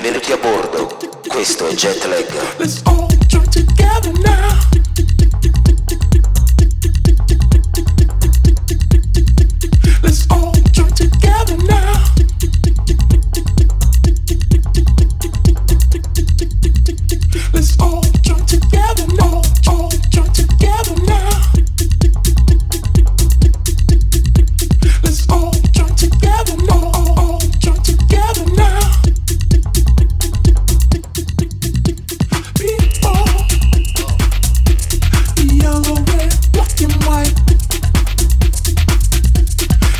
benvenuti a bordo. Questo è Jetlag. Let's all join together now. Let's all join together now. Let's all join together now. All join together now. Let's all join together now. All join together now. People, yellow, red, black and white.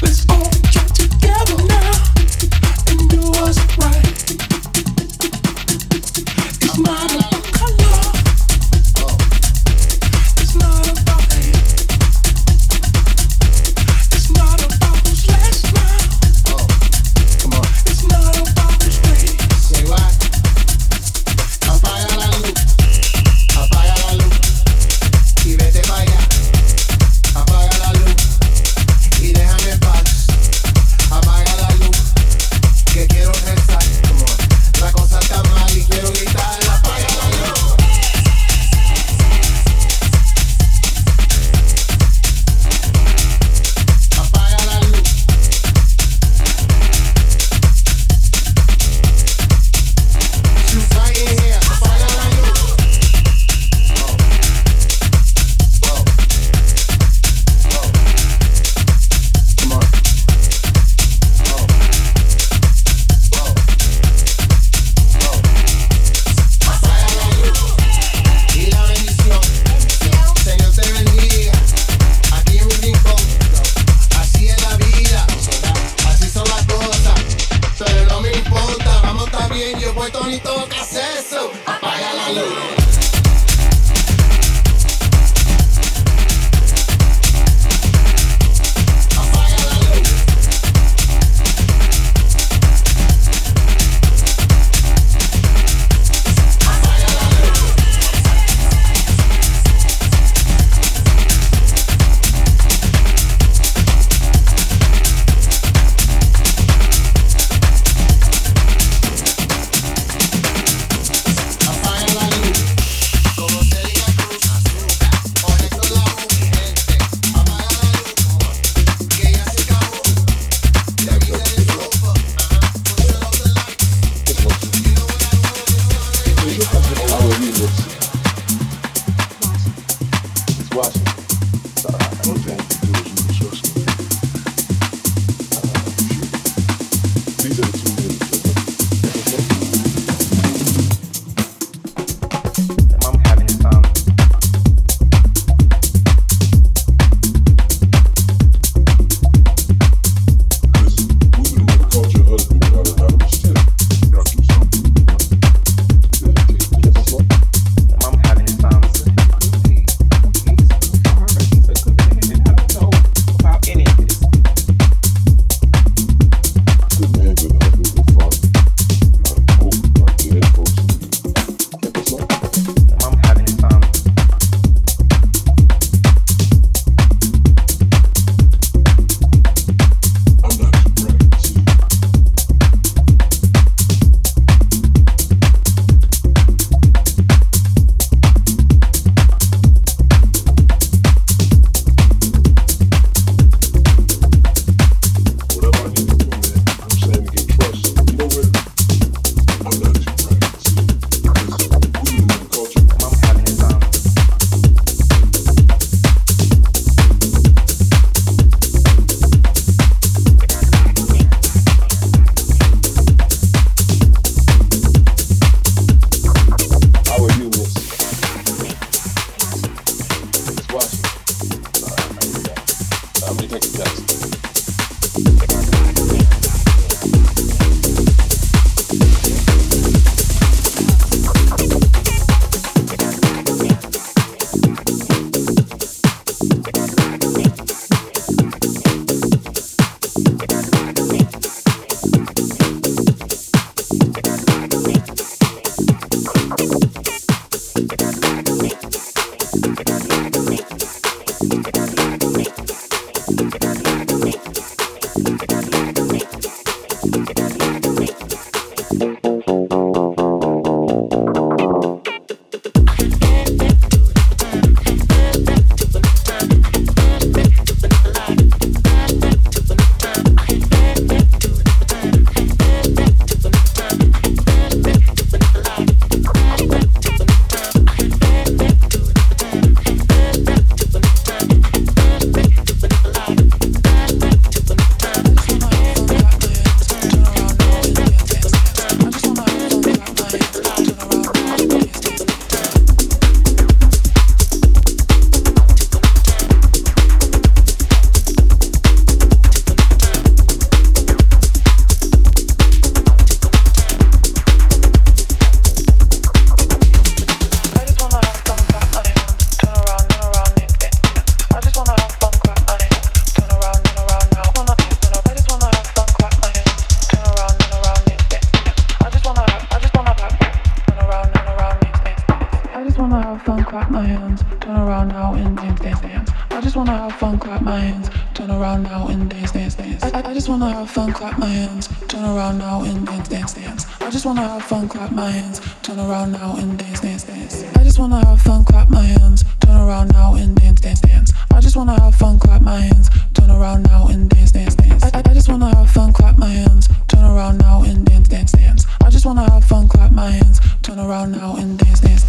Let's all join together now and do us right. It's not about color. It's not about hate. It's not about who's last now. Come on. It's not about who's great. Say what? Apaga la luz y vete para allá. Apaga la luz y déjame en paz. Apaga la luz que quiero rezar. Come on. La cosa está mal y quiero gritar. Apaga la luz. Apaga la luz. You fighting here. Apaga la luz. Come on. Apaga la luz y la bendición. Señor te bendiga. Aquí en mi rincón. Así es la vida. Así son las cosas. Pero no me importa. Vamos a estar bien. Yo voy Tony tocas eso. Apaga la luz. Apaga la luz. Apaga la luz. Apaga la luz. wanna have fun, clap my hands, turn around now and dance, dance, dance. I just wanna have fun, clap my hands, turn around now and dance, dance, dance. I just wanna have fun, clap my hands, turn around now and dance, dance, dance. I just wanna have fun, clap my hands, turn around now and dance, dance, dance. I just wanna have fun, clap my hands, turn around now and dance, dance, dance. I just wanna have fun, clap my hands, turn around now and dance, dance, dance. I just wanna have fun, clap my hands, turn around now and dance, dance, dance. I just wanna have fun, clap my hands, turn around now and dance, dance, dance.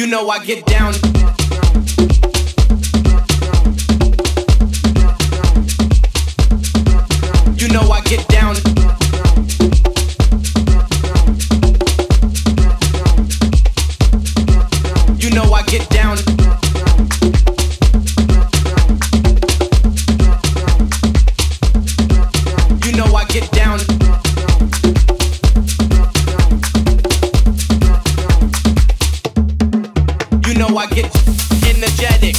You know I get down. You know I get down. You know I get down. You know I get down. I get energetic. Energetic.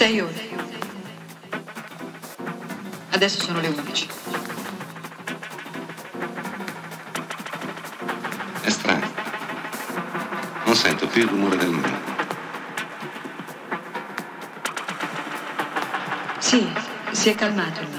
6 ore. Adesso sono le 11. È strano. Non sento più il rumore del mare. Sì, si è calmato il mare.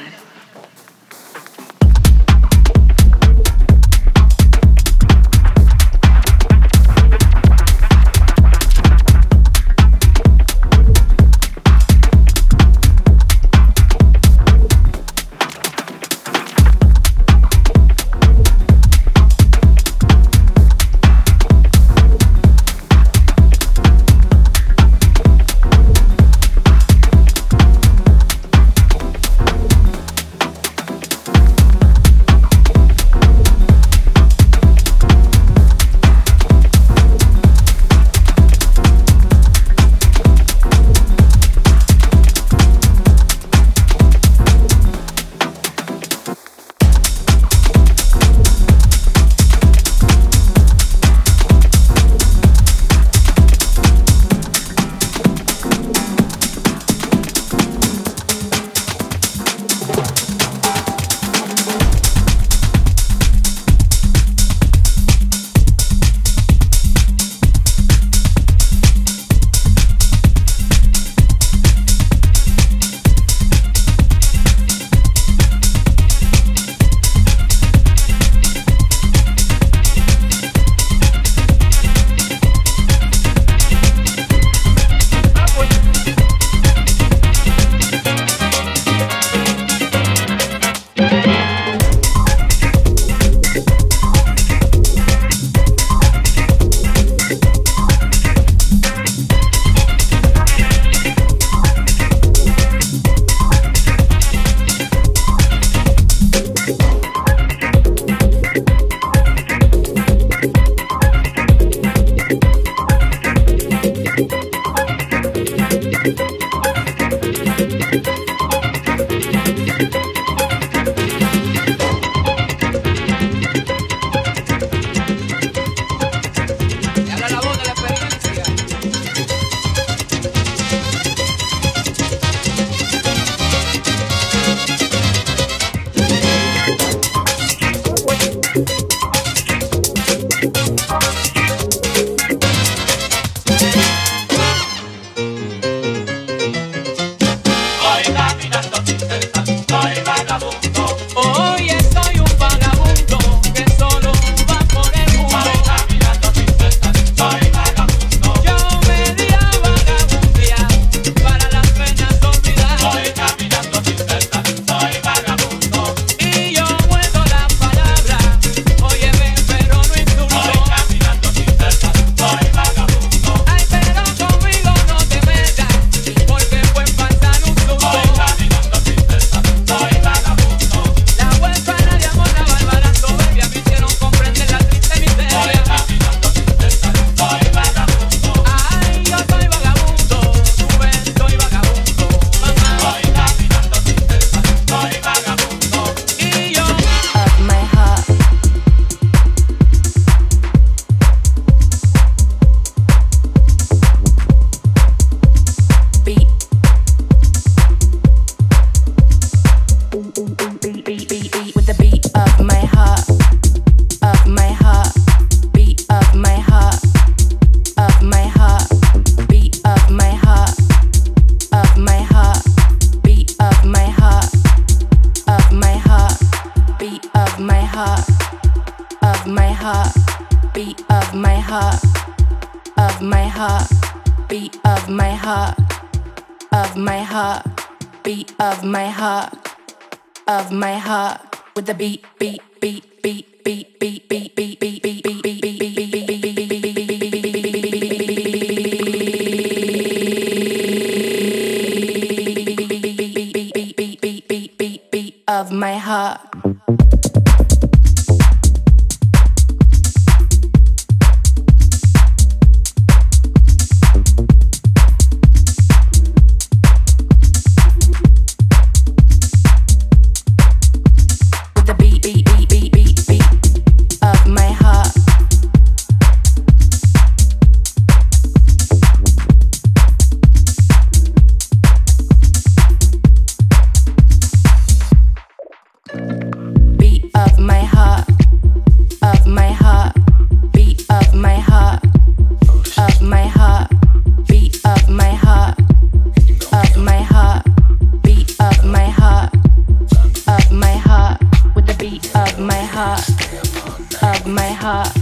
heart,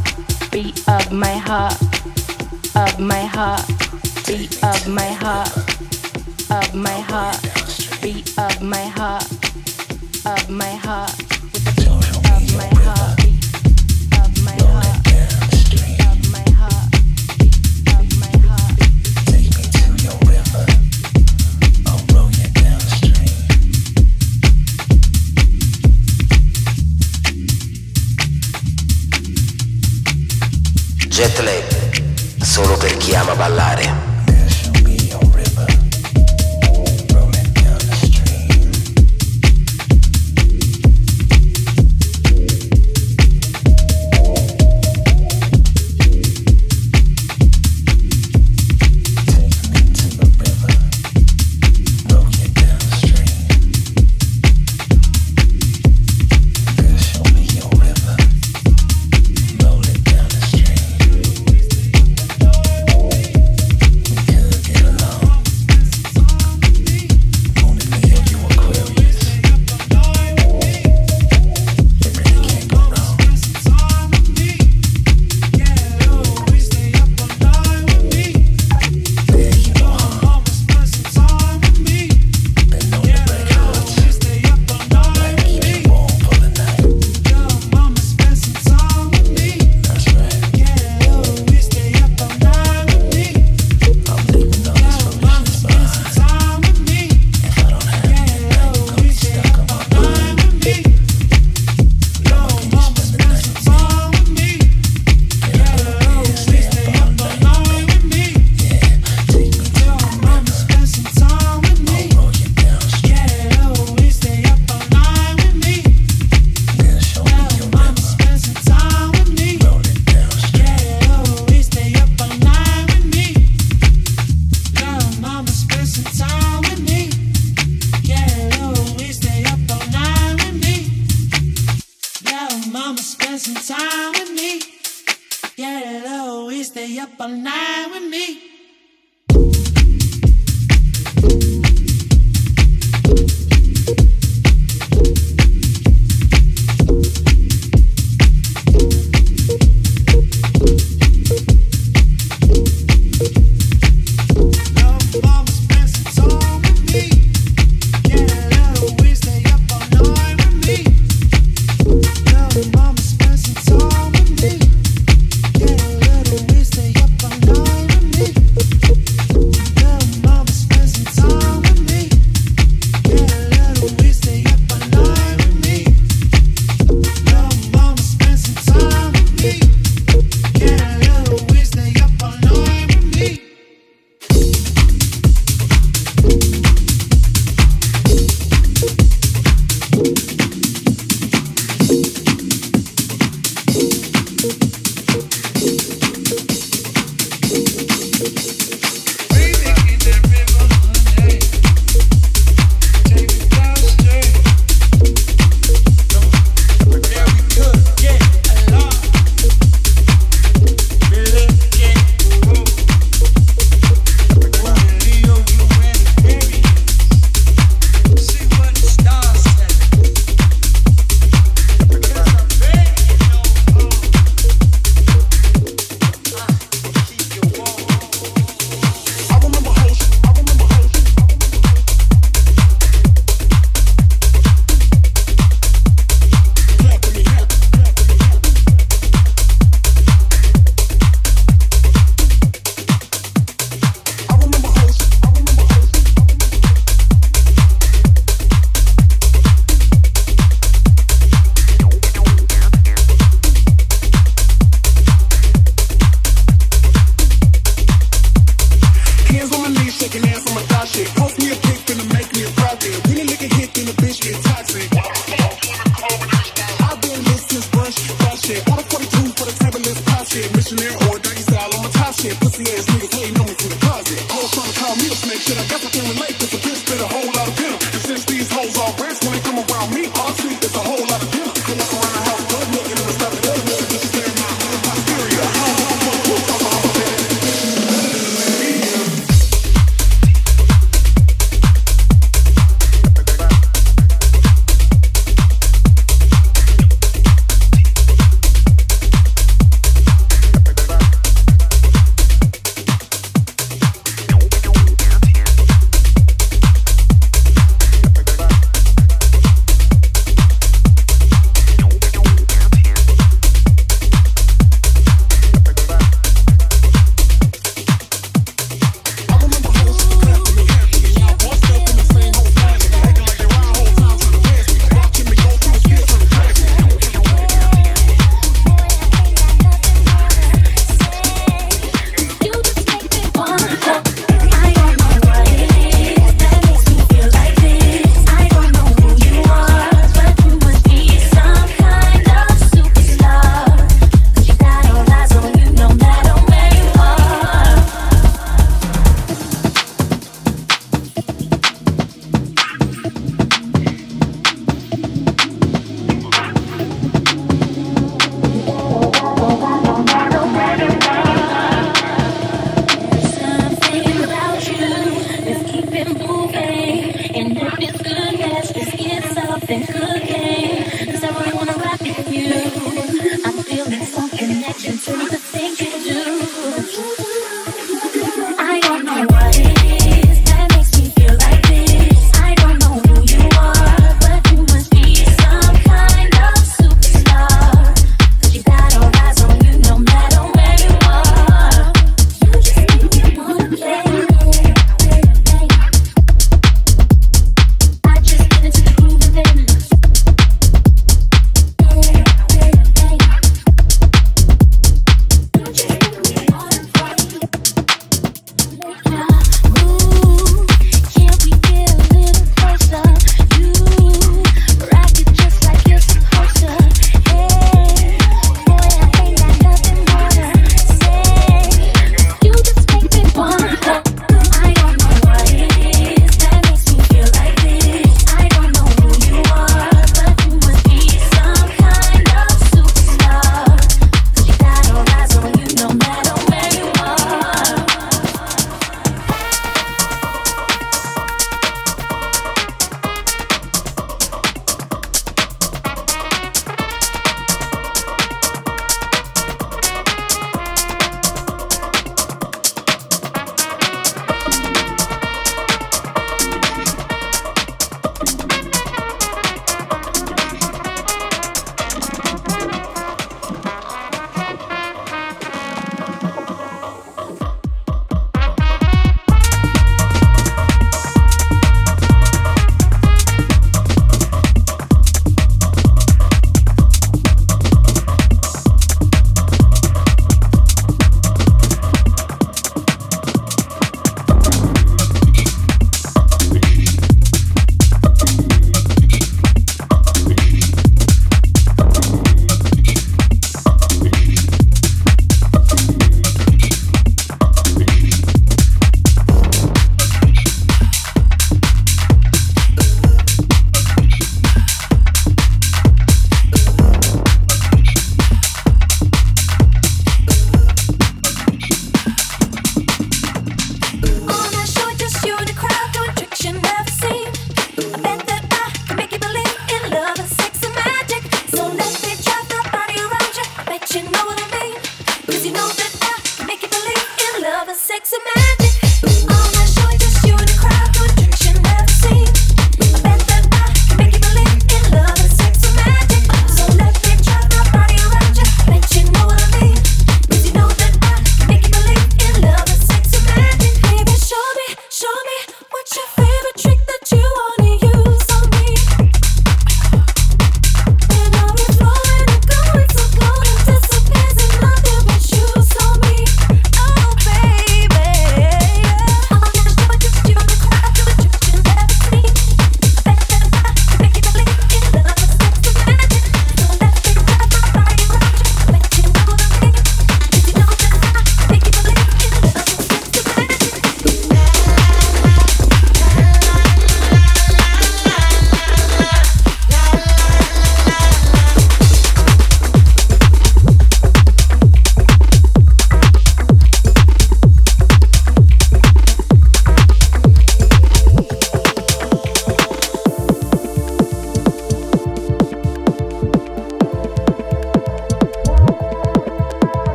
beat of my heart, beat of my heart, beat of my heart, of my heart. Jetlag, solo per chi ama ballare.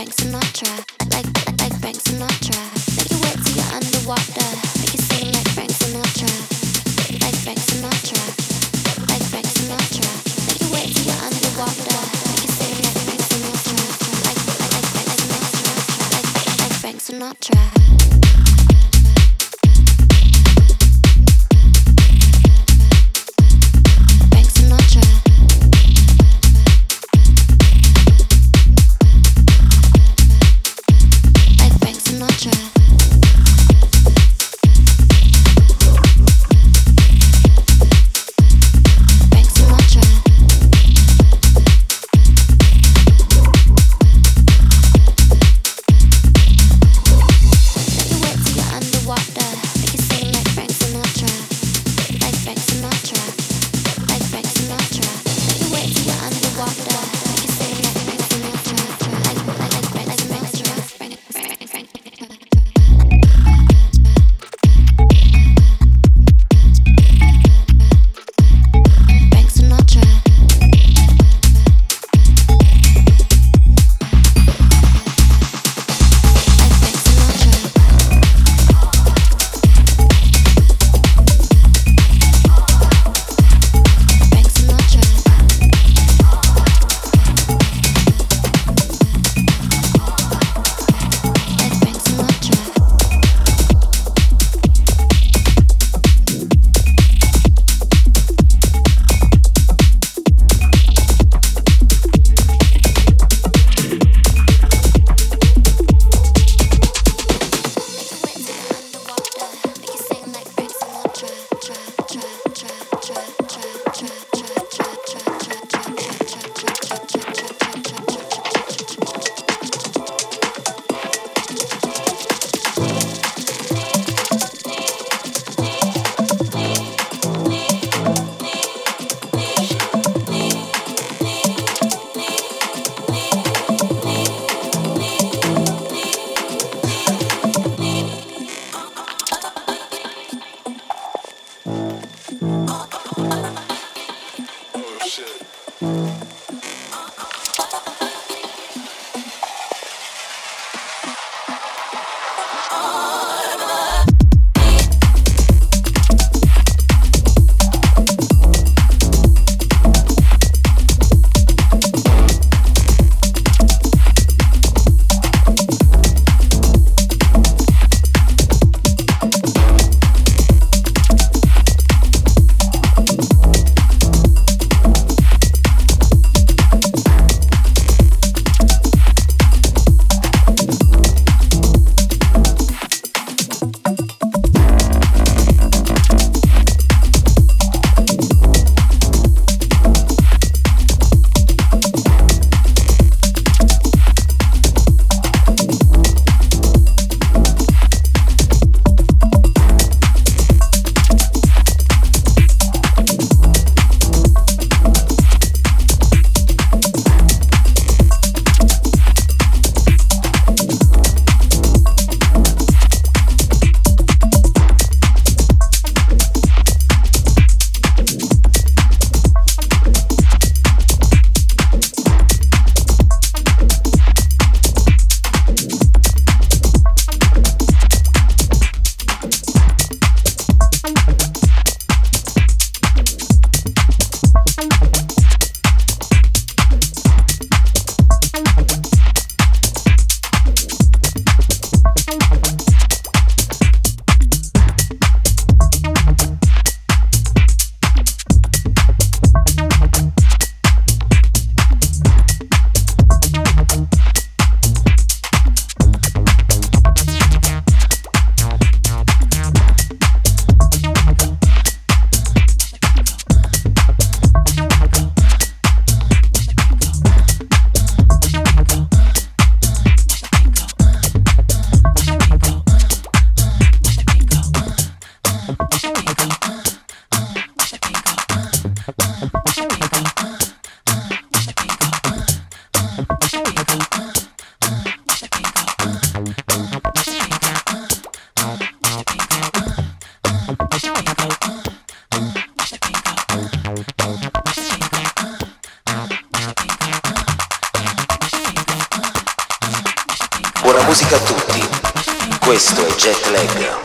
Frank Sinatra, like Frank Sinatra. Make it wet till you're underwater. Make it sing like Frank Sinatra, like Frank Sinatra, like Frank Sinatra. Make it wet till you're underwater. Make it sing like Frank Sinatra, like Frank Sinatra. Buona musica a tutti, questo è Jetlag.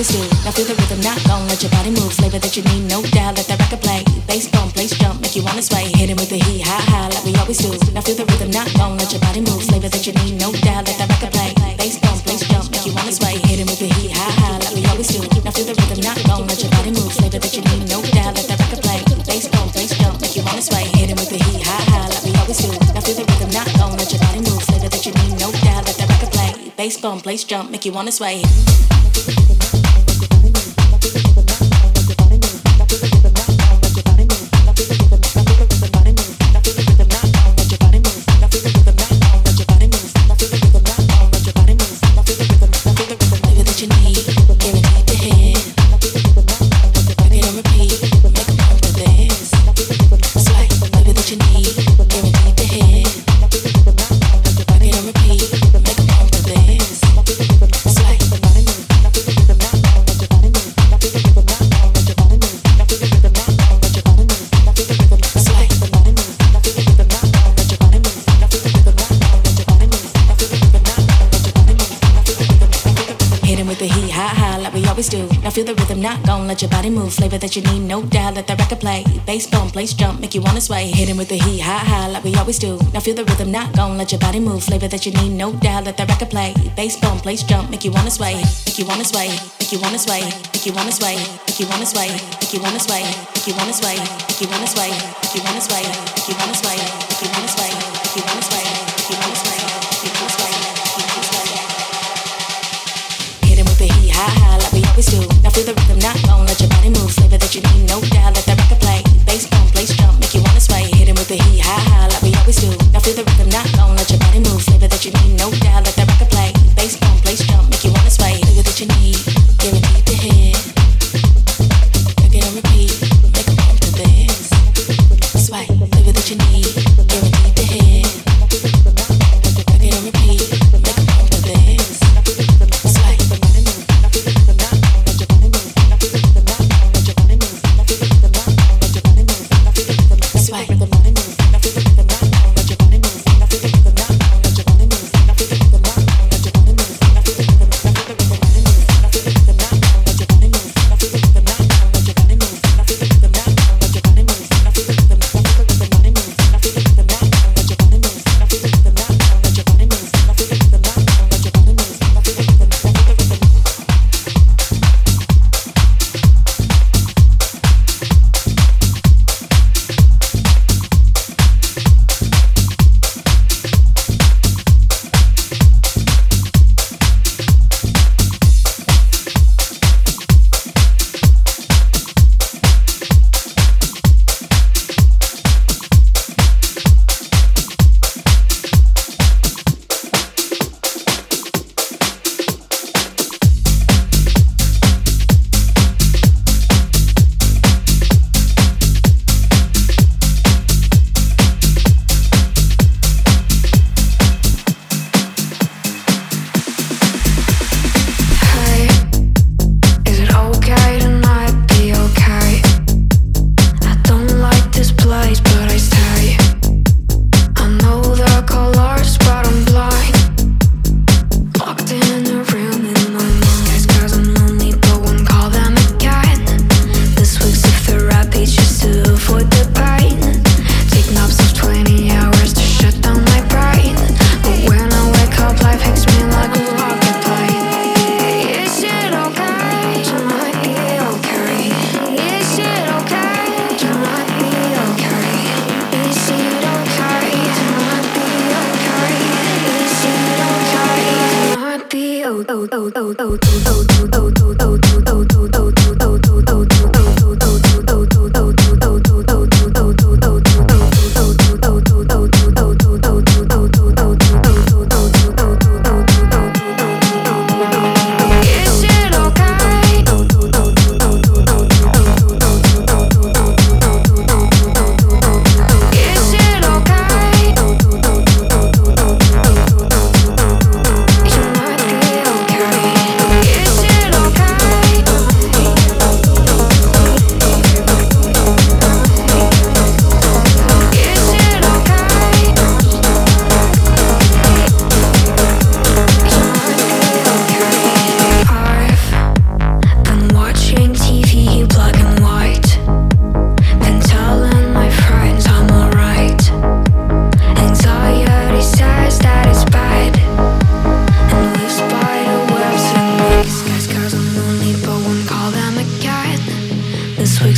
always do. Now feel the rhythm, not long, let your body move. Flavor that you need, no doubt, let that record play. Bass bump, place jump, make you wanna sway. Hit it with the heat, ha ha, like we always do. Now feel the rhythm, not long, let your body move. Flavor that you need, no doubt, let that record play. Bass bump, place jump, make you wanna sway. Hit it with the heat, ha ha, like we always do. Now feel the rhythm, not long, let your body move. Flavor that you need, no doubt, let that record play. Bass bump, place jump, make you wanna sway. Hit it with the heat, ha ha, like we always do. Now feel the rhythm, not long, let your body move. Flavor that you need, no doubt, let that record play. Bass bump, place jump, make you wanna sway. Not gon' let your body move, flavor that you need, no doubt, let that record play. Bass bone, place jump, make you wanna sway. Hit 'em with the heat, ha ha, like we always do. Now feel the rhythm, not gon' let your body move, flavor that you need, no doubt, let that record play. Bass bone, place jump, make you wanna sway, make you wanna sway, make you wanna sway, make you wanna sway, make you wanna sway, make you wanna sway, make you wanna sway, make you wanna sway, make you wanna sway, make you wanna sway, make you wanna sway, make you wanna sway, make you wanna sway. Now feel the rhythm, not long, let your body move. Flavor that you need, no doubt, let that record play. Bass bump, place jump, make you wanna sway. Hit 'em with the heat, ha ha, like we always do. Now feel the rhythm, not long, let your body move. Flavor that you need, no doubt, let that record play. Bass bump, place jump, make you wanna sway. Flavor that you need, give me the hand. Make it on repeat, make 'em pump the dance. Sway, flavor that you need, give me the hand. Make it on repeat, make 'em pump the dance. Sway. Thank you.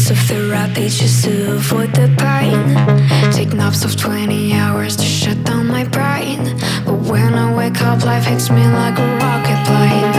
tricks of the rabbit just to avoid the pain. Take naps of 20 hours to shut down my brain. But when I wake up, life hits me like a rocket plane.